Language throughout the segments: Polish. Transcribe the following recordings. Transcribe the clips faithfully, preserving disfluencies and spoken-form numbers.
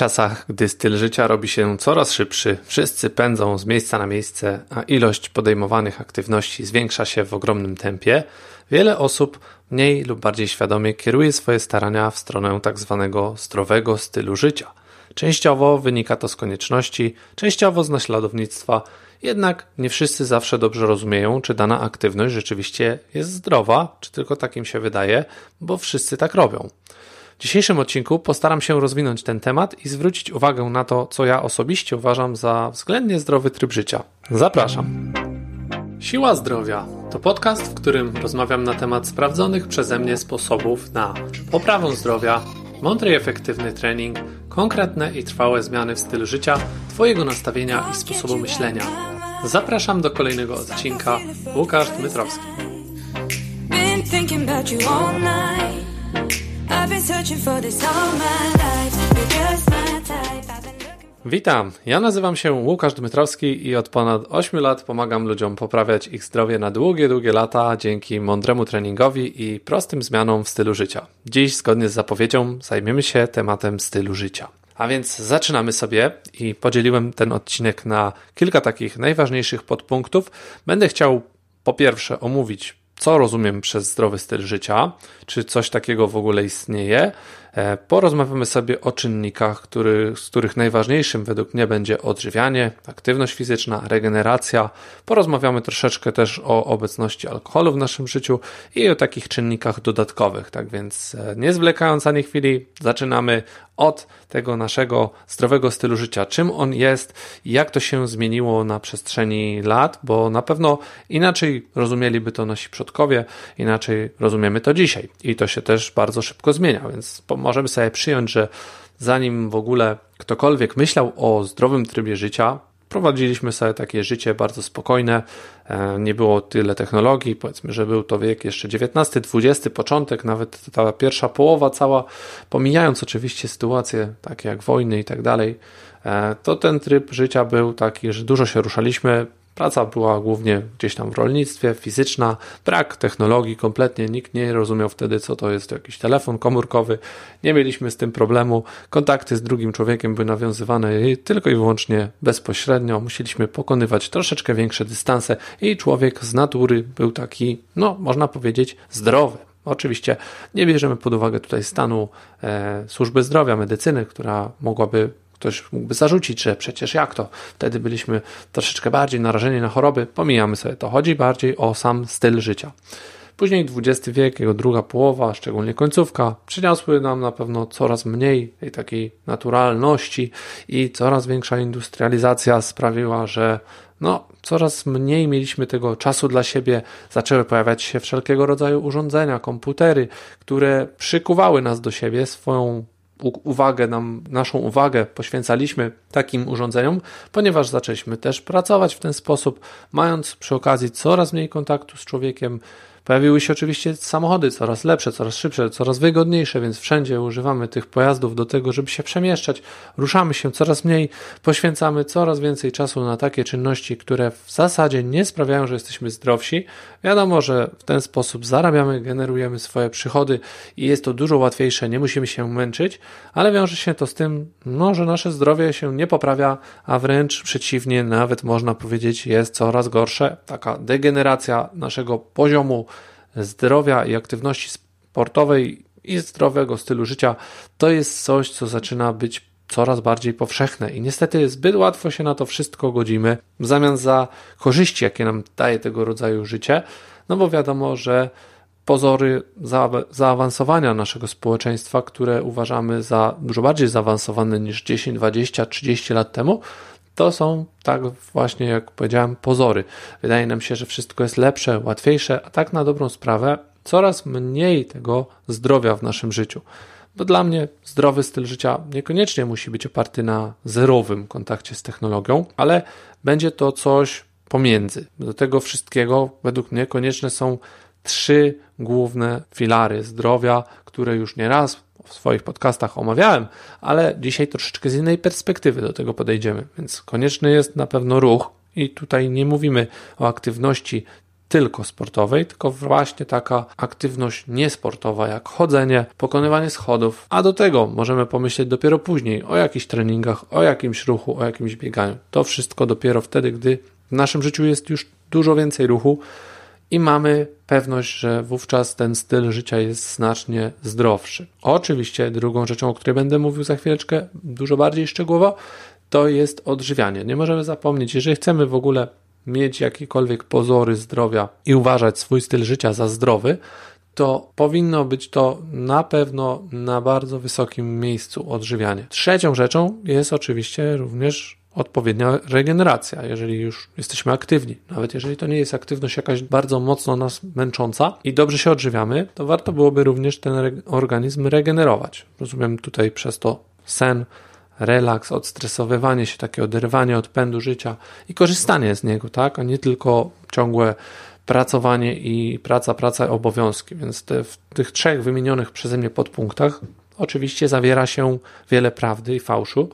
czasach, gdy styl życia robi się coraz szybszy, wszyscy pędzą z miejsca na miejsce, a ilość podejmowanych aktywności zwiększa się w ogromnym tempie, wiele osób mniej lub bardziej świadomie kieruje swoje starania w stronę tzw. zdrowego stylu życia. Częściowo wynika to z konieczności, częściowo z naśladownictwa, jednak nie wszyscy zawsze dobrze rozumieją, czy dana aktywność rzeczywiście jest zdrowa, czy tylko tak im się wydaje, bo wszyscy tak robią. W dzisiejszym odcinku postaram się rozwinąć ten temat i zwrócić uwagę na to, co ja osobiście uważam za względnie zdrowy tryb życia. Zapraszam! Siła Zdrowia to podcast, w którym rozmawiam na temat sprawdzonych przeze mnie sposobów na poprawę zdrowia, mądry i efektywny trening, konkretne i trwałe zmiany w stylu życia, Twojego nastawienia i sposobu myślenia. Zapraszam do kolejnego odcinka. Łukasz Dmytrowski. Witam, ja nazywam się Łukasz Dmytrowski i od ponad ośmiu lat pomagam ludziom poprawiać ich zdrowie na długie, długie lata dzięki mądremu treningowi i prostym zmianom w stylu życia. Dziś, zgodnie z zapowiedzią, zajmiemy się tematem stylu życia. A więc zaczynamy sobie i podzieliłem ten odcinek na kilka takich najważniejszych podpunktów. Będę chciał po pierwsze omówić, co rozumiem przez zdrowy styl życia, czy coś takiego w ogóle istnieje. Porozmawiamy sobie o czynnikach, który, z których najważniejszym według mnie będzie odżywianie, aktywność fizyczna, regeneracja. Porozmawiamy troszeczkę też o obecności alkoholu w naszym życiu i o takich czynnikach dodatkowych. Tak więc nie zwlekając ani chwili, zaczynamy od tego naszego zdrowego stylu życia. Czym on jest i jak to się zmieniło na przestrzeni lat, bo na pewno inaczej rozumieliby to nasi przodkowie, inaczej rozumiemy to dzisiaj i to się też bardzo szybko zmienia, więc możemy sobie przyjąć, że zanim w ogóle ktokolwiek myślał o zdrowym trybie życia, prowadziliśmy sobie takie życie bardzo spokojne, nie było tyle technologii, powiedzmy, że był to wiek jeszcze dziewiętnasty, dwudziesty, początek, nawet ta pierwsza połowa cała, pomijając oczywiście sytuacje takie jak wojny i tak dalej, to ten tryb życia był taki, że dużo się ruszaliśmy. Praca była głównie gdzieś tam w rolnictwie, fizyczna, brak technologii kompletnie, nikt nie rozumiał wtedy, co to jest jakiś telefon komórkowy, nie mieliśmy z tym problemu, kontakty z drugim człowiekiem były nawiązywane tylko i wyłącznie bezpośrednio, musieliśmy pokonywać troszeczkę większe dystanse i człowiek z natury był taki, no można powiedzieć, zdrowy. Oczywiście nie bierzemy pod uwagę tutaj stanu e, służby zdrowia, medycyny, która mogłaby... Ktoś mógłby zarzucić, że przecież jak to? Wtedy byliśmy troszeczkę bardziej narażeni na choroby. Pomijamy sobie to. Chodzi bardziej o sam styl życia. Później dwudziesty wiek, jego druga połowa, szczególnie końcówka, przyniosły nam na pewno coraz mniej tej takiej naturalności i coraz większa industrializacja sprawiła, że no, coraz mniej mieliśmy tego czasu dla siebie. Zaczęły pojawiać się wszelkiego rodzaju urządzenia, komputery, które przykuwały nas do siebie swoją uwagę, nam, naszą uwagę poświęcaliśmy takim urządzeniom, ponieważ zaczęliśmy też pracować w ten sposób, mając przy okazji coraz mniej kontaktu z człowiekiem. Pojawiły się oczywiście samochody coraz lepsze, coraz szybsze, coraz wygodniejsze, więc wszędzie używamy tych pojazdów do tego, żeby się przemieszczać. Ruszamy się coraz mniej, poświęcamy coraz więcej czasu na takie czynności, które w zasadzie nie sprawiają, że jesteśmy zdrowsi. Wiadomo, że w ten sposób zarabiamy, generujemy swoje przychody i jest to dużo łatwiejsze, nie musimy się męczyć, ale wiąże się to z tym, no, że nasze zdrowie się nie poprawia, a wręcz przeciwnie, nawet można powiedzieć, jest coraz gorsze. Taka degeneracja naszego poziomu zdrowia i aktywności sportowej i zdrowego stylu życia to jest coś, co zaczyna być coraz bardziej powszechne i niestety zbyt łatwo się na to wszystko godzimy w zamian za korzyści, jakie nam daje tego rodzaju życie, no bo wiadomo, że pozory za, zaawansowania naszego społeczeństwa, które uważamy za dużo bardziej zaawansowane niż dziesięć, dwadzieścia, trzydzieści lat temu, to są tak właśnie, jak powiedziałem, pozory. Wydaje nam się, że wszystko jest lepsze, łatwiejsze, a tak na dobrą sprawę coraz mniej tego zdrowia w naszym życiu. Bo dla mnie zdrowy styl życia niekoniecznie musi być oparty na zerowym kontakcie z technologią, ale będzie to coś pomiędzy. Do tego wszystkiego według mnie konieczne są trzy główne filary zdrowia, które już nieraz w swoich podcastach omawiałem, ale dzisiaj troszeczkę z innej perspektywy do tego podejdziemy, więc konieczny jest na pewno ruch i tutaj nie mówimy o aktywności tylko sportowej, tylko właśnie taka aktywność niesportowa jak chodzenie, pokonywanie schodów, a do tego możemy pomyśleć dopiero później o jakichś treningach, o jakimś ruchu, o jakimś bieganiu. To wszystko dopiero wtedy, gdy w naszym życiu jest już dużo więcej ruchu i mamy pewność, że wówczas ten styl życia jest znacznie zdrowszy. Oczywiście drugą rzeczą, o której będę mówił za chwileczkę dużo bardziej szczegółowo, to jest odżywianie. Nie możemy zapomnieć, jeżeli chcemy w ogóle mieć jakiekolwiek pozory zdrowia i uważać swój styl życia za zdrowy, to powinno być to na pewno na bardzo wysokim miejscu odżywianie. Trzecią rzeczą jest oczywiście również odpowiednia regeneracja, jeżeli już jesteśmy aktywni. Nawet jeżeli to nie jest aktywność jakaś bardzo mocno nas męcząca i dobrze się odżywiamy, to warto byłoby również ten re- organizm regenerować. Rozumiem tutaj przez to sen, relaks, odstresowywanie się, takie oderwanie od pędu życia i korzystanie z niego, tak? A nie tylko ciągłe pracowanie i praca, praca i obowiązki. Więc te, w tych trzech wymienionych przeze mnie podpunktach oczywiście zawiera się wiele prawdy i fałszu,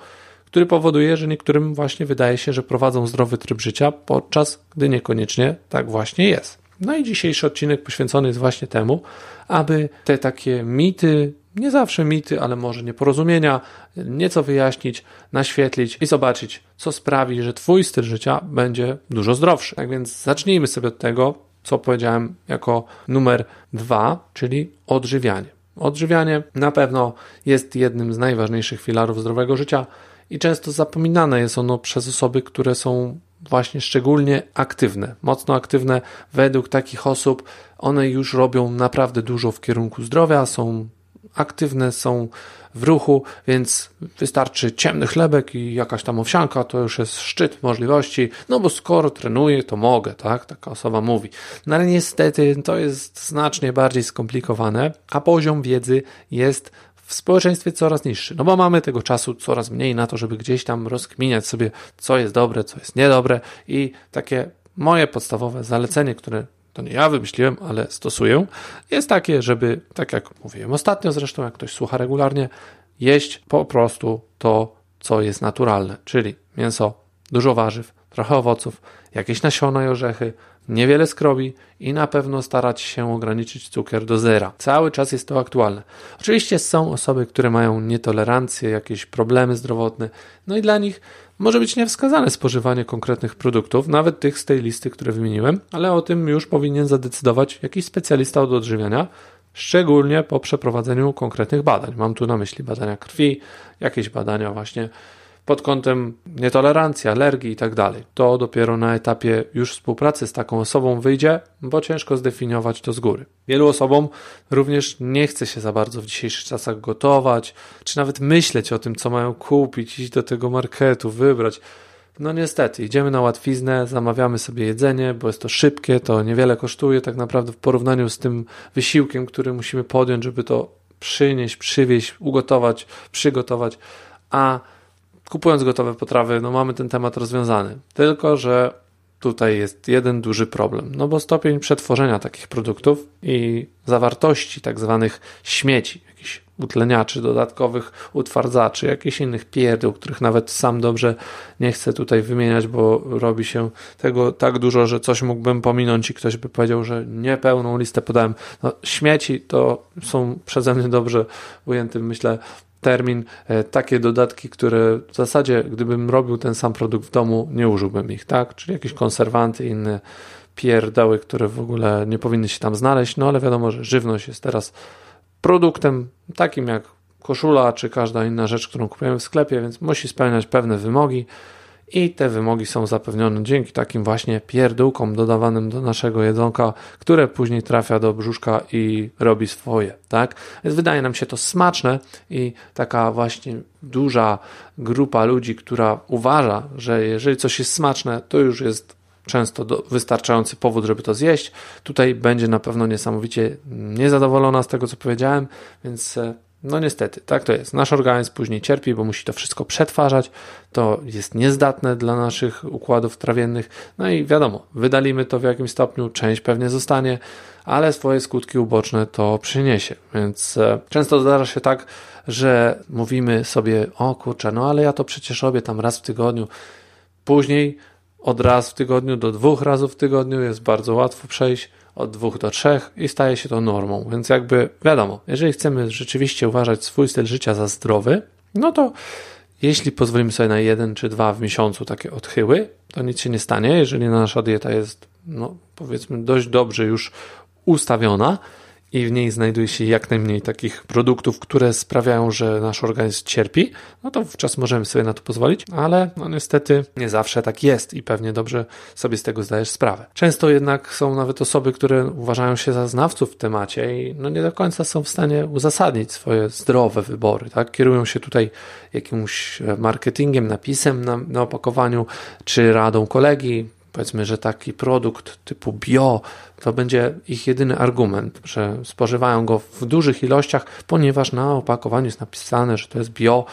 który powoduje, że niektórym właśnie wydaje się, że prowadzą zdrowy tryb życia, podczas gdy niekoniecznie tak właśnie jest. No i dzisiejszy odcinek poświęcony jest właśnie temu, aby te takie mity, nie zawsze mity, ale może nieporozumienia, nieco wyjaśnić, naświetlić i zobaczyć, co sprawi, że Twój styl życia będzie dużo zdrowszy. Tak więc zacznijmy sobie od tego, co powiedziałem jako numer dwa, czyli odżywianie. Odżywianie na pewno jest jednym z najważniejszych filarów zdrowego życia i często zapominane jest ono przez osoby, które są właśnie szczególnie aktywne, mocno aktywne. Według takich osób one już robią naprawdę dużo w kierunku zdrowia, są aktywne, są w ruchu, więc wystarczy ciemny chlebek i jakaś tam owsianka, to już jest szczyt możliwości, no bo skoro trenuję, to mogę, tak? Taka osoba mówi. No ale niestety to jest znacznie bardziej skomplikowane, a poziom wiedzy jest w społeczeństwie coraz niższy, no bo mamy tego czasu coraz mniej na to, żeby gdzieś tam rozkminiać sobie, co jest dobre, co jest niedobre i takie moje podstawowe zalecenie, które to nie ja wymyśliłem, ale stosuję, jest takie, żeby, tak jak mówiłem ostatnio zresztą, jak ktoś słucha regularnie, jeść po prostu to, co jest naturalne, czyli mięso, dużo warzyw, trochę owoców, jakieś nasiona i orzechy, niewiele skrobi i na pewno starać się ograniczyć cukier do zera. Cały czas jest to aktualne. Oczywiście są osoby, które mają nietolerancję, jakieś problemy zdrowotne, no i dla nich może być niewskazane spożywanie konkretnych produktów, nawet tych z tej listy, które wymieniłem, ale o tym już powinien zadecydować jakiś specjalista od odżywiania, szczególnie po przeprowadzeniu konkretnych badań. Mam tu na myśli badania krwi, jakieś badania właśnie pod kątem nietolerancji, alergii i tak dalej. To dopiero na etapie już współpracy z taką osobą wyjdzie, bo ciężko zdefiniować to z góry. Wielu osobom również nie chce się za bardzo w dzisiejszych czasach gotować, czy nawet myśleć o tym, co mają kupić, iść do tego marketu, wybrać. No niestety, idziemy na łatwiznę, zamawiamy sobie jedzenie, bo jest to szybkie, to niewiele kosztuje tak naprawdę w porównaniu z tym wysiłkiem, który musimy podjąć, żeby to przynieść, przywieźć, ugotować, przygotować, a kupując gotowe potrawy, no mamy ten temat rozwiązany. Tylko że tutaj jest jeden duży problem, no bo stopień przetworzenia takich produktów i zawartości tak zwanych śmieci, jakichś utleniaczy dodatkowych, utwardzaczy, jakichś innych pierdół, których nawet sam dobrze nie chcę tutaj wymieniać, bo robi się tego tak dużo, że coś mógłbym pominąć i ktoś by powiedział, że niepełną listę podałem. No, śmieci to są przeze mnie dobrze ujętym, myślę, termin, takie dodatki, które w zasadzie, gdybym robił ten sam produkt w domu, nie użyłbym ich, tak? Czyli jakieś konserwanty, inne pierdoły, które w ogóle nie powinny się tam znaleźć, no ale wiadomo, że żywność jest teraz produktem takim jak koszula, czy każda inna rzecz, którą kupujemy w sklepie, więc musi spełniać pewne wymogi i te wymogi są zapewnione dzięki takim właśnie pierdółkom dodawanym do naszego jedzonka, które później trafia do brzuszka i robi swoje, tak? Więc wydaje nam się to smaczne i taka właśnie duża grupa ludzi, która uważa, że jeżeli coś jest smaczne, to już jest często do, wystarczający powód, żeby to zjeść. Tutaj będzie na pewno niesamowicie niezadowolona z tego, co powiedziałem, więc no niestety, tak to jest. Nasz organizm później cierpi, bo musi to wszystko przetwarzać, to jest niezdatne dla naszych układów trawiennych, no i wiadomo, wydalimy to w jakimś stopniu, część pewnie zostanie, ale swoje skutki uboczne to przyniesie, więc często zdarza się tak, że mówimy sobie, o kurczę, no ale ja to przecież robię tam raz w tygodniu, później od raz w tygodniu do dwóch razy w tygodniu jest bardzo łatwo przejść, od dwóch do trzech i staje się to normą. Więc jakby wiadomo, jeżeli chcemy rzeczywiście uważać swój styl życia za zdrowy, no to jeśli pozwolimy sobie na jeden czy dwa w miesiącu takie odchyły, to nic się nie stanie, jeżeli nasza dieta jest, no powiedzmy, dość dobrze już ustawiona i w niej znajduje się jak najmniej takich produktów, które sprawiają, że nasz organizm cierpi, no to wówczas możemy sobie na to pozwolić, ale no niestety nie zawsze tak jest i pewnie dobrze sobie z tego zdajesz sprawę. Często jednak są nawet osoby, które uważają się za znawców w temacie i no nie do końca są w stanie uzasadnić swoje zdrowe wybory, tak? Kierują się tutaj jakimś marketingiem, napisem na, na opakowaniu czy radą kolegi. Powiedzmy, że taki produkt typu bio to będzie ich jedyny argument, że spożywają go w dużych ilościach, ponieważ na opakowaniu jest napisane, że to jest bio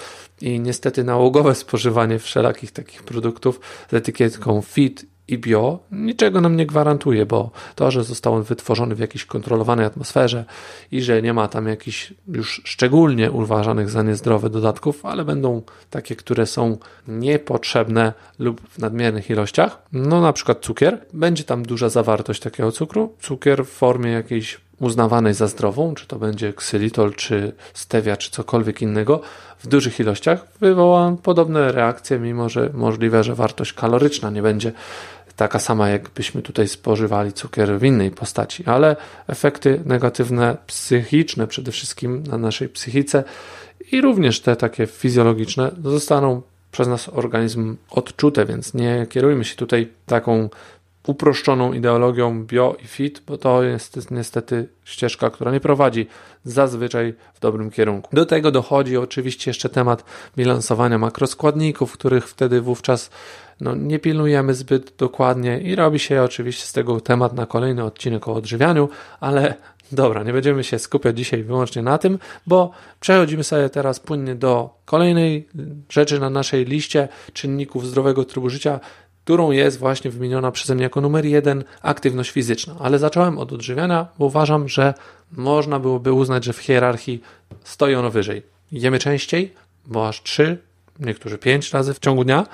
i niestety nałogowe spożywanie wszelakich takich produktów z etykietką fit i bio niczego nam nie gwarantuje, bo to, że został on wytworzony w jakiejś kontrolowanej atmosferze i że nie ma tam jakichś już szczególnie uważanych za niezdrowe dodatków, ale będą takie, które są niepotrzebne lub w nadmiernych ilościach, no na przykład cukier, będzie tam duża zawartość takiego cukru, cukier w formie jakiejś uznawanej za zdrową, czy to będzie ksylitol, czy stevia, czy cokolwiek innego, w dużych ilościach wywoła podobne reakcje, mimo że możliwe, że wartość kaloryczna nie będzie taka sama, jakbyśmy tutaj spożywali cukier w innej postaci, ale efekty negatywne, psychiczne przede wszystkim na naszej psychice i również te takie fizjologiczne zostaną przez nasz organizm odczute, więc nie kierujmy się tutaj taką uproszczoną ideologią bio i fit, bo to jest niestety ścieżka, która nie prowadzi zazwyczaj w dobrym kierunku. Do tego dochodzi oczywiście jeszcze temat bilansowania makroskładników, których wtedy wówczas no, nie pilnujemy zbyt dokładnie i robi się oczywiście z tego temat na kolejny odcinek o odżywianiu, ale dobra, nie będziemy się skupiać dzisiaj wyłącznie na tym, bo przechodzimy sobie teraz płynnie do kolejnej rzeczy na naszej liście czynników zdrowego trybu życia, którą jest właśnie wymieniona przeze mnie jako numer jeden aktywność fizyczna. Ale zacząłem od odżywiania, bo uważam, że można byłoby uznać, że w hierarchii stoi ono wyżej. Jemy częściej, bo aż trzy, niektórzy pięć razy w ciągu dnia,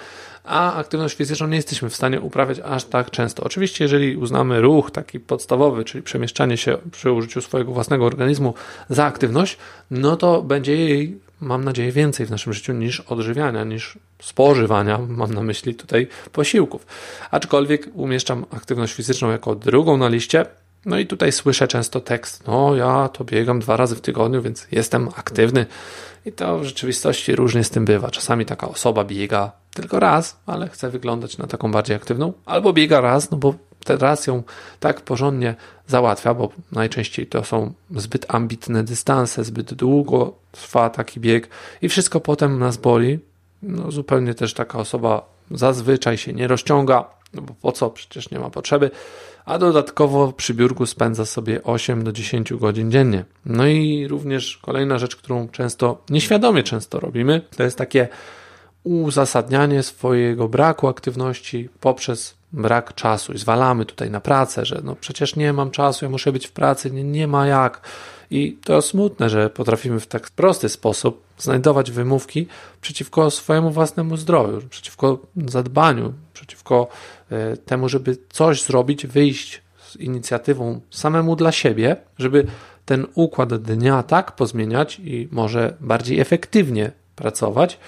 a aktywność fizyczną nie jesteśmy w stanie uprawiać aż tak często. Oczywiście, jeżeli uznamy ruch taki podstawowy, czyli przemieszczanie się przy użyciu swojego własnego organizmu za aktywność, no to będzie jej, mam nadzieję, więcej w naszym życiu niż odżywiania, niż spożywania, mam na myśli tutaj posiłków. Aczkolwiek umieszczam aktywność fizyczną jako drugą na liście, no i tutaj słyszę często tekst, no ja to biegam dwa razy w tygodniu, więc jestem aktywny i to w rzeczywistości różnie z tym bywa. Czasami taka osoba biega tylko raz, ale chce wyglądać na taką bardziej aktywną, albo biega raz, no bo teraz ją tak porządnie załatwia, bo najczęściej to są zbyt ambitne dystanse, zbyt długo trwa taki bieg i wszystko potem nas boli. No zupełnie też taka osoba zazwyczaj się nie rozciąga, no bo po co, przecież nie ma potrzeby, a dodatkowo przy biurku spędza sobie osiem do dziesięciu godzin dziennie. No i również kolejna rzecz, którą często, nieświadomie często robimy, to jest takie uzasadnianie swojego braku aktywności poprzez brak czasu i zwalamy tutaj na pracę, że no przecież nie mam czasu, ja muszę być w pracy, nie, nie ma jak. I to smutne, że potrafimy w tak prosty sposób znajdować wymówki przeciwko swojemu własnemu zdrowiu, przeciwko zadbaniu, przeciwko y, temu, żeby coś zrobić, wyjść z inicjatywą samemu dla siebie, żeby ten układ dnia tak pozmieniać i może bardziej efektywnie pracować,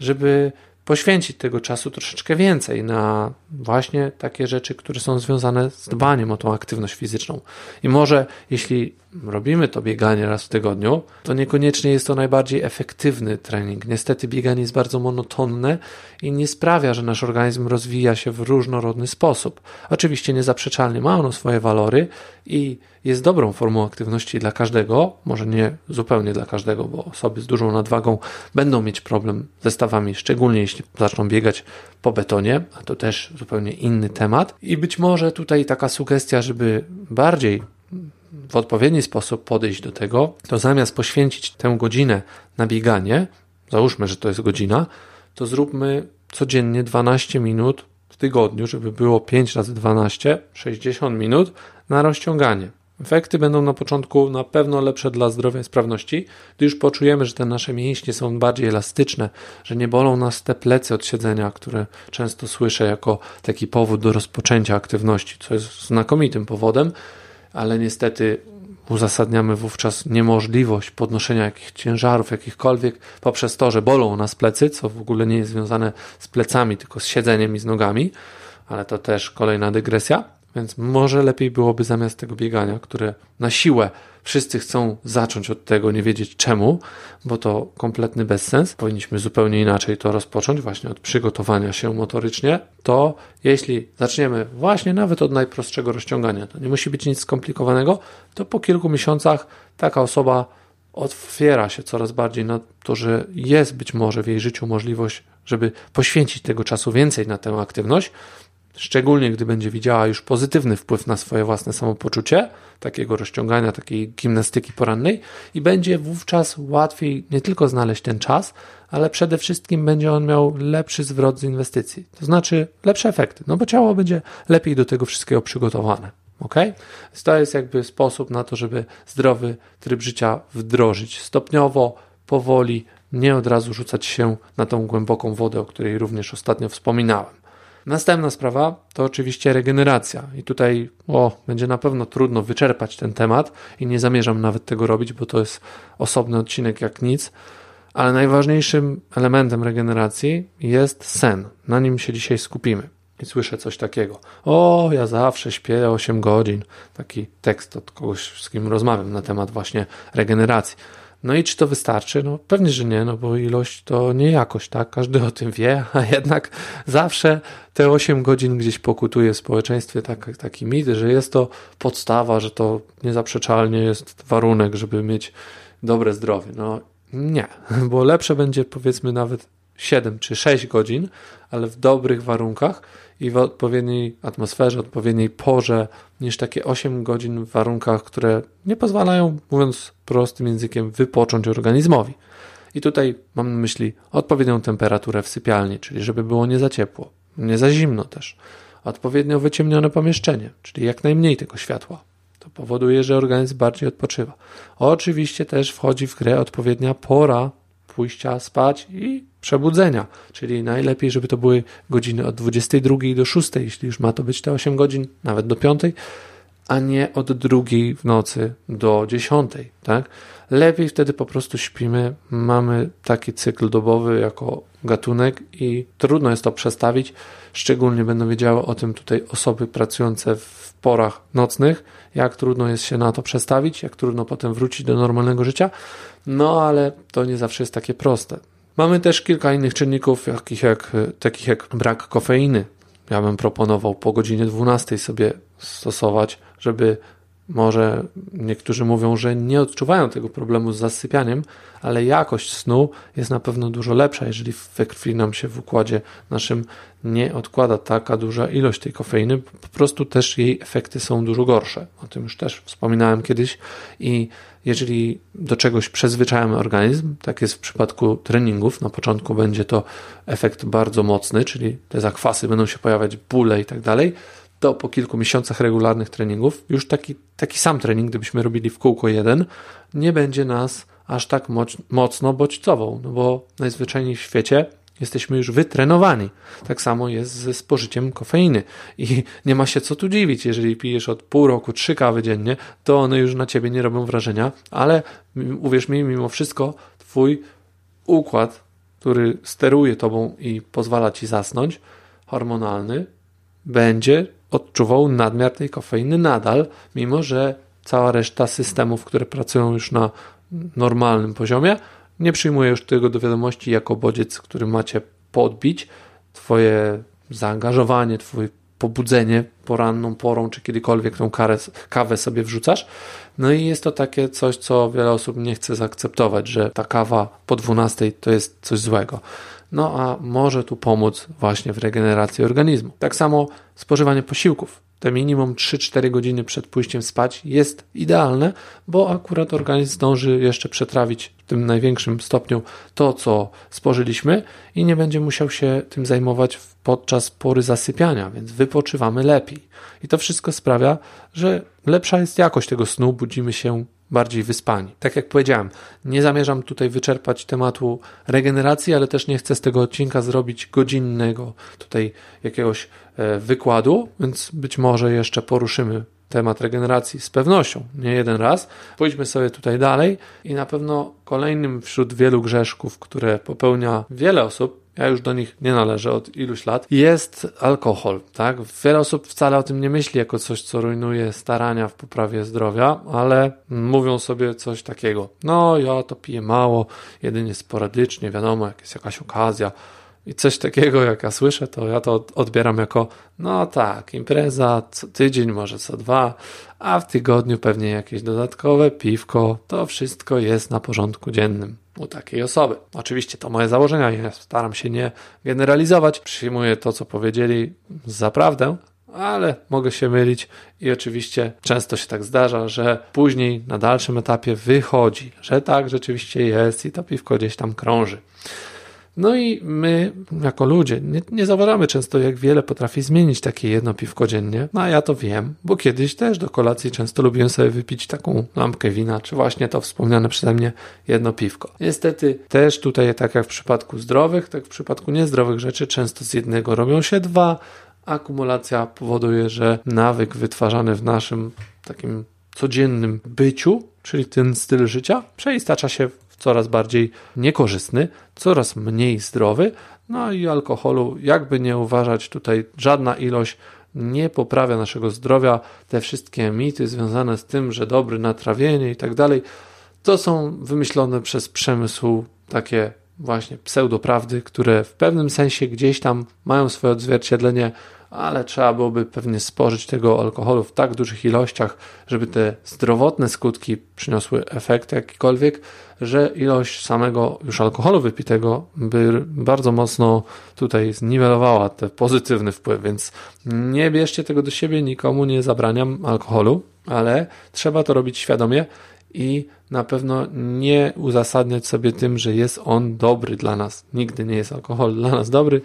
żeby poświęcić tego czasu troszeczkę więcej na właśnie takie rzeczy, które są związane z dbaniem o tą aktywność fizyczną. I może jeśli robimy to bieganie raz w tygodniu, to niekoniecznie jest to najbardziej efektywny trening. Niestety bieganie jest bardzo monotonne i nie sprawia, że nasz organizm rozwija się w różnorodny sposób. Oczywiście niezaprzeczalnie ma ono swoje walory i jest dobrą formą aktywności dla każdego, może nie zupełnie dla każdego, bo osoby z dużą nadwagą będą mieć problem ze stawami, szczególnie jeśli zaczną biegać po betonie, a to też zupełnie inny temat. I być może tutaj taka sugestia, żeby bardziej w odpowiedni sposób podejść do tego, to zamiast poświęcić tę godzinę na bieganie, załóżmy, że to jest godzina, to zróbmy codziennie dwanaście minut w tygodniu, żeby było pięć razy dwanaście, sześćdziesiąt minut na rozciąganie. Efekty będą na początku na pewno lepsze dla zdrowia i sprawności, gdy już poczujemy, że te nasze mięśnie są bardziej elastyczne, że nie bolą nas te plecy od siedzenia, które często słyszę jako taki powód do rozpoczęcia aktywności, co jest znakomitym powodem, ale niestety uzasadniamy wówczas niemożliwość podnoszenia jakichś ciężarów, jakichkolwiek, poprzez to, że bolą nas plecy, co w ogóle nie jest związane z plecami, tylko z siedzeniem i z nogami, ale to też kolejna dygresja. Więc może lepiej byłoby zamiast tego biegania, które na siłę wszyscy chcą zacząć od tego, nie wiedzieć czemu, bo to kompletny bezsens. Powinniśmy zupełnie inaczej to rozpocząć, właśnie od przygotowania się motorycznie. To jeśli zaczniemy właśnie nawet od najprostszego rozciągania, to nie musi być nic skomplikowanego, to po kilku miesiącach taka osoba otwiera się coraz bardziej na to, że jest być może w jej życiu możliwość, żeby poświęcić tego czasu więcej na tę aktywność, szczególnie gdy będzie widziała już pozytywny wpływ na swoje własne samopoczucie, takiego rozciągania, takiej gimnastyki porannej i będzie wówczas łatwiej nie tylko znaleźć ten czas, ale przede wszystkim będzie on miał lepszy zwrot z inwestycji, to znaczy lepsze efekty, no bo ciało będzie lepiej do tego wszystkiego przygotowane. Okay? To jest jakby sposób na to, żeby zdrowy tryb życia wdrożyć stopniowo, powoli, nie od razu rzucać się na tą głęboką wodę, o której również ostatnio wspominałem. Następna sprawa to oczywiście regeneracja i tutaj o, będzie na pewno trudno wyczerpać ten temat i nie zamierzam nawet tego robić, bo to jest osobny odcinek jak nic, ale najważniejszym elementem regeneracji jest sen, na nim się dzisiaj skupimy i słyszę coś takiego, o ja zawsze śpię osiem godzin, taki tekst od kogoś, z kim rozmawiam na temat właśnie regeneracji. No i czy to wystarczy? No pewnie, że nie, no bo ilość to nie jakość, tak? Każdy o tym wie, a jednak zawsze te osiem godzin gdzieś pokutuje w społeczeństwie tak, taki mit, że jest to podstawa, że to niezaprzeczalnie jest warunek, żeby mieć dobre zdrowie. No nie, bo lepsze będzie powiedzmy nawet siedem czy sześć godzin, ale w dobrych warunkach i w odpowiedniej atmosferze, odpowiedniej porze niż takie osiem godzin w warunkach, które nie pozwalają, mówiąc prostym językiem, wypocząć organizmowi. I tutaj mam na myśli odpowiednią temperaturę w sypialni, czyli żeby było nie za ciepło, nie za zimno też. Odpowiednio wyciemnione pomieszczenie, czyli jak najmniej tego światła. To powoduje, że organizm bardziej odpoczywa. Oczywiście też wchodzi w grę odpowiednia pora pójścia spać i przebudzenia, czyli najlepiej, żeby to były godziny od dwudziestej drugiej do szóstej, jeśli już ma to być te osiem godzin, nawet do piątej, a nie od drugiej w nocy do dziesiątej, tak? Lepiej wtedy po prostu śpimy, mamy taki cykl dobowy jako gatunek i trudno jest to przestawić, szczególnie będą wiedziały o tym tutaj osoby pracujące w porach nocnych, jak trudno jest się na to przestawić, jak trudno potem wrócić do normalnego życia, no ale to nie zawsze jest takie proste. Mamy też kilka innych czynników, jakich jak, takich jak brak kofeiny. Ja bym proponował po godzinie dwunastej sobie stosować, żeby może niektórzy mówią, że nie odczuwają tego problemu z zasypianiem, ale jakość snu jest na pewno dużo lepsza, jeżeli we krwi nam się w układzie naszym nie odkłada taka duża ilość tej kofeiny, po prostu też jej efekty są dużo gorsze. O tym już też wspominałem kiedyś i jeżeli do czegoś przyzwyczajamy organizm, tak jest w przypadku treningów, na początku będzie to efekt bardzo mocny, czyli te zakwasy będą się pojawiać, bóle i tak dalej, to po kilku miesiącach regularnych treningów, już taki, taki sam trening, gdybyśmy robili w kółko jeden, nie będzie nas aż tak moc, mocno bodźcował, no bo najzwyczajniej w świecie jesteśmy już wytrenowani. Tak samo jest ze spożyciem kofeiny i nie ma się co tu dziwić, jeżeli pijesz od pół roku trzy kawy dziennie, to one już na ciebie nie robią wrażenia, ale uwierz mi, mimo wszystko twój układ, który steruje tobą i pozwala ci zasnąć, hormonalny, będzie odczuwał nadmiar tej kofeiny nadal, mimo że cała reszta systemów, które pracują już na normalnym poziomie, nie przyjmuje już tego do wiadomości jako bodziec, który macie podbić. Twoje zaangażowanie, twoje pobudzenie poranną porą, czy kiedykolwiek tą karę, kawę sobie wrzucasz. No i jest to takie coś, co wiele osób nie chce zaakceptować, że ta kawa po dwunastej to jest coś złego. No a może tu pomóc właśnie w regeneracji organizmu. Tak samo spożywanie posiłków. te minimum trzy cztery godziny przed pójściem spać jest idealne, bo akurat organizm zdąży jeszcze przetrawić w tym największym stopniu to, co spożyliśmy i nie będzie musiał się tym zajmować podczas pory zasypiania, więc wypoczywamy lepiej. I to wszystko sprawia, że lepsza jest jakość tego snu, budzimy się bardziej wyspani. Tak jak powiedziałem, nie zamierzam tutaj wyczerpać tematu regeneracji, ale też nie chcę z tego odcinka zrobić godzinnego tutaj jakiegoś wykładu, więc być może jeszcze poruszymy temat regeneracji z pewnością, nie jeden raz. Pójdźmy sobie tutaj dalej i na pewno kolejnym wśród wielu grzeszków, które popełnia wiele osób, ja już do nich nie należę od iluś lat, jest alkohol, tak? Wiele osób wcale o tym nie myśli jako coś, co rujnuje starania w poprawie zdrowia, ale mówią sobie coś takiego. No, ja to piję mało, jedynie sporadycznie, wiadomo, jak jest jakaś okazja i coś takiego, jak ja słyszę, to ja to odbieram jako, no tak, impreza co tydzień, może co dwa, a w tygodniu pewnie jakieś dodatkowe piwko, to wszystko jest na porządku dziennym u takiej osoby. Oczywiście to moje założenia, ja staram się nie generalizować, przyjmuję to, co powiedzieli za prawdę, ale mogę się mylić i oczywiście często się tak zdarza, że później na dalszym etapie wychodzi, że tak rzeczywiście jest i to piwko gdzieś tam krąży. No i my jako ludzie nie, nie zauważamy często, jak wiele potrafi zmienić takie jedno piwko dziennie, no a ja to wiem, bo kiedyś też do kolacji często lubiłem sobie wypić taką lampkę wina, czy właśnie to wspomniane przeze mnie jedno piwko. Niestety też tutaj, tak jak w przypadku zdrowych, tak w przypadku niezdrowych rzeczy, często z jednego robią się dwa, akumulacja powoduje, że nawyk wytwarzany w naszym takim codziennym byciu, czyli ten styl życia, przeistacza się coraz bardziej niekorzystny, coraz mniej zdrowy, no i alkoholu, jakby nie uważać, tutaj żadna ilość nie poprawia naszego zdrowia. Te wszystkie mity związane z tym, że dobry na trawienie i tak dalej, to są wymyślone przez przemysł takie właśnie pseudoprawdy, które w pewnym sensie gdzieś tam mają swoje odzwierciedlenie, ale trzeba byłoby pewnie spożyć tego alkoholu w tak dużych ilościach, żeby te zdrowotne skutki przyniosły efekt jakikolwiek, że ilość samego już alkoholu wypitego by bardzo mocno tutaj zniwelowała ten pozytywny wpływ, więc nie bierzcie tego do siebie, nikomu nie zabraniam alkoholu, ale trzeba to robić świadomie i na pewno nie uzasadniać sobie tym, że jest on dobry dla nas. Nigdy nie jest alkohol dla nas dobry,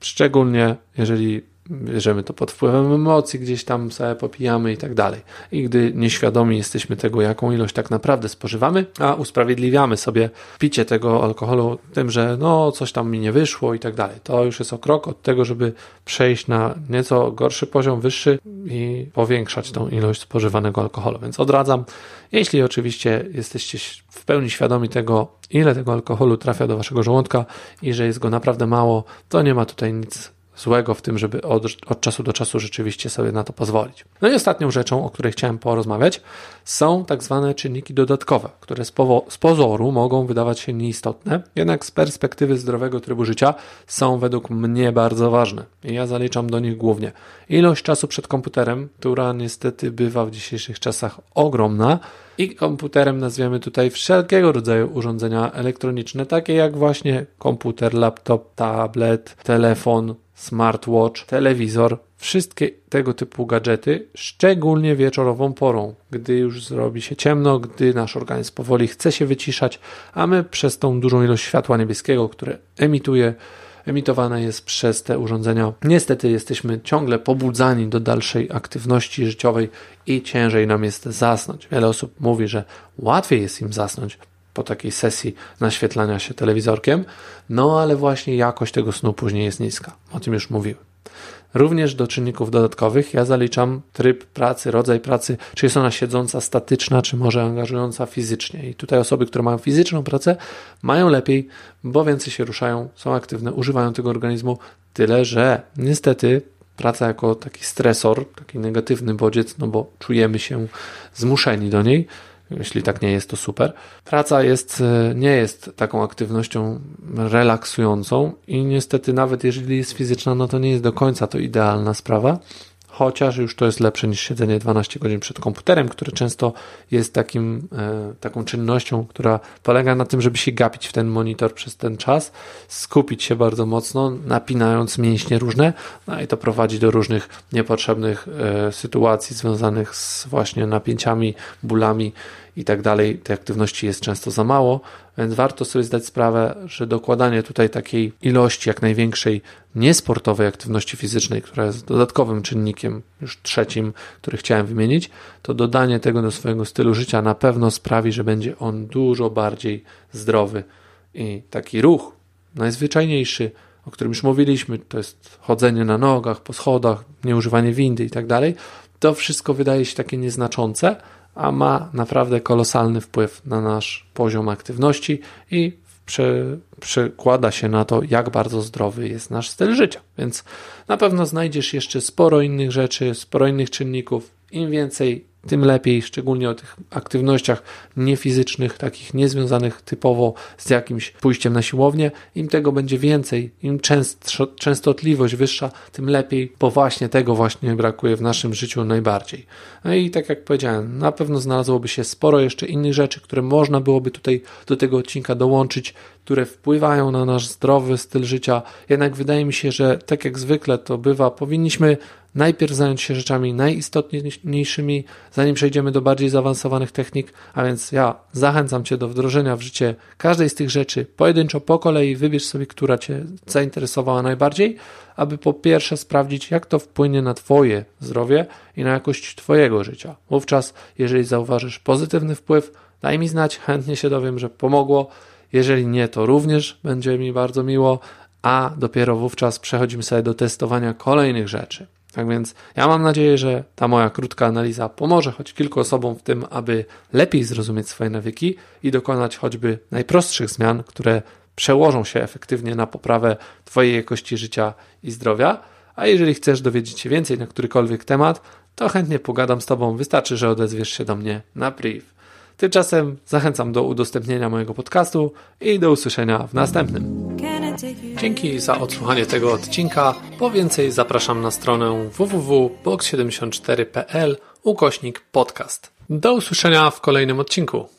szczególnie jeżeli bierzemy to pod wpływem emocji, gdzieś tam sobie popijamy i tak dalej. I gdy nieświadomi jesteśmy tego, jaką ilość tak naprawdę spożywamy, a usprawiedliwiamy sobie picie tego alkoholu tym, że no coś tam mi nie wyszło i tak dalej. To już jest o krok od tego, żeby przejść na nieco gorszy poziom, wyższy i powiększać tą ilość spożywanego alkoholu. Więc odradzam, jeśli oczywiście jesteście w pełni świadomi tego, ile tego alkoholu trafia do waszego żołądka i że jest go naprawdę mało, to nie ma tutaj nic złego w tym, żeby od, od czasu do czasu rzeczywiście sobie na to pozwolić. No i ostatnią rzeczą, o której chciałem porozmawiać, są tak zwane czynniki dodatkowe, które z, powo- z pozoru mogą wydawać się nieistotne, jednak z perspektywy zdrowego trybu życia są według mnie bardzo ważne. I ja zaliczam do nich głównie ilość czasu przed komputerem, która niestety bywa w dzisiejszych czasach ogromna, i komputerem nazwiemy tutaj wszelkiego rodzaju urządzenia elektroniczne, takie jak właśnie komputer, laptop, tablet, telefon, smartwatch, telewizor, wszystkie tego typu gadżety, szczególnie wieczorową porą, gdy już zrobi się ciemno, gdy nasz organizm powoli chce się wyciszać, a my przez tą dużą ilość światła niebieskiego, które emituje, emitowane jest przez te urządzenia, niestety jesteśmy ciągle pobudzani do dalszej aktywności życiowej i ciężej nam jest zasnąć. Wiele osób mówi, że łatwiej jest im zasnąć po takiej sesji naświetlania się telewizorkiem, no ale właśnie jakość tego snu później jest niska. O tym już mówiłem. Również do czynników dodatkowych ja zaliczam tryb pracy, rodzaj pracy, czy jest ona siedząca, statyczna, czy może angażująca fizycznie. I tutaj osoby, które mają fizyczną pracę, mają lepiej, bo więcej się ruszają, są aktywne, używają tego organizmu, tyle że niestety praca jako taki stresor, taki negatywny bodziec, no bo czujemy się zmuszeni do niej. Jeśli tak nie jest, to super. Praca jest, nie jest taką aktywnością relaksującą i niestety nawet jeżeli jest fizyczna, no to nie jest do końca to idealna sprawa, chociaż już to jest lepsze niż siedzenie dwanaście godzin przed komputerem, które często jest takim, taką czynnością, która polega na tym, żeby się gapić w ten monitor przez ten czas, skupić się bardzo mocno, napinając mięśnie różne, no i to prowadzi do różnych niepotrzebnych sytuacji związanych z właśnie napięciami, bólami i tak dalej. Tej aktywności jest często za mało, więc warto sobie zdać sprawę, że dokładanie tutaj takiej ilości jak największej niesportowej aktywności fizycznej, która jest dodatkowym czynnikiem, już trzecim, który chciałem wymienić, to dodanie tego do swojego stylu życia na pewno sprawi, że będzie on dużo bardziej zdrowy. I taki ruch najzwyczajniejszy, o którym już mówiliśmy, to jest chodzenie na nogach, po schodach, nieużywanie windy i tak dalej, to wszystko wydaje się takie nieznaczące, a ma naprawdę kolosalny wpływ na nasz poziom aktywności i prze, przekłada się na to, jak bardzo zdrowy jest nasz styl życia. Więc na pewno znajdziesz jeszcze sporo innych rzeczy, sporo innych czynników. Im więcej, tym lepiej, szczególnie o tych aktywnościach niefizycznych, takich niezwiązanych typowo z jakimś pójściem na siłownię. Im tego będzie więcej, im częstsze, częstotliwość wyższa, tym lepiej, bo właśnie tego właśnie brakuje w naszym życiu najbardziej. No i tak jak powiedziałem, na pewno znalazłoby się sporo jeszcze innych rzeczy, które można byłoby tutaj do tego odcinka dołączyć, które wpływają na nasz zdrowy styl życia. Jednak wydaje mi się, że tak jak zwykle to bywa, powinniśmy najpierw zająć się rzeczami najistotniejszymi, zanim przejdziemy do bardziej zaawansowanych technik, a więc ja zachęcam Cię do wdrożenia w życie każdej z tych rzeczy pojedynczo po kolei, wybierz sobie, która Cię zainteresowała najbardziej, aby po pierwsze sprawdzić, jak to wpłynie na Twoje zdrowie i na jakość Twojego życia. Wówczas, jeżeli zauważysz pozytywny wpływ, daj mi znać, chętnie się dowiem, że pomogło. Jeżeli nie, to również będzie mi bardzo miło, a dopiero wówczas przechodzimy sobie do testowania kolejnych rzeczy. Tak więc ja mam nadzieję, że ta moja krótka analiza pomoże choć kilku osobom w tym, aby lepiej zrozumieć swoje nawyki i dokonać choćby najprostszych zmian, które przełożą się efektywnie na poprawę Twojej jakości życia i zdrowia. A jeżeli chcesz dowiedzieć się więcej na którykolwiek temat, to chętnie pogadam z Tobą, wystarczy, że odezwiesz się do mnie na priv. Tymczasem zachęcam do udostępnienia mojego podcastu i do usłyszenia w następnym. Dzięki za odsłuchanie tego odcinka. Po więcej zapraszam na stronę www kropka box siedemdziesiąt cztery kropka pl ukośnik podcast. Do usłyszenia w kolejnym odcinku.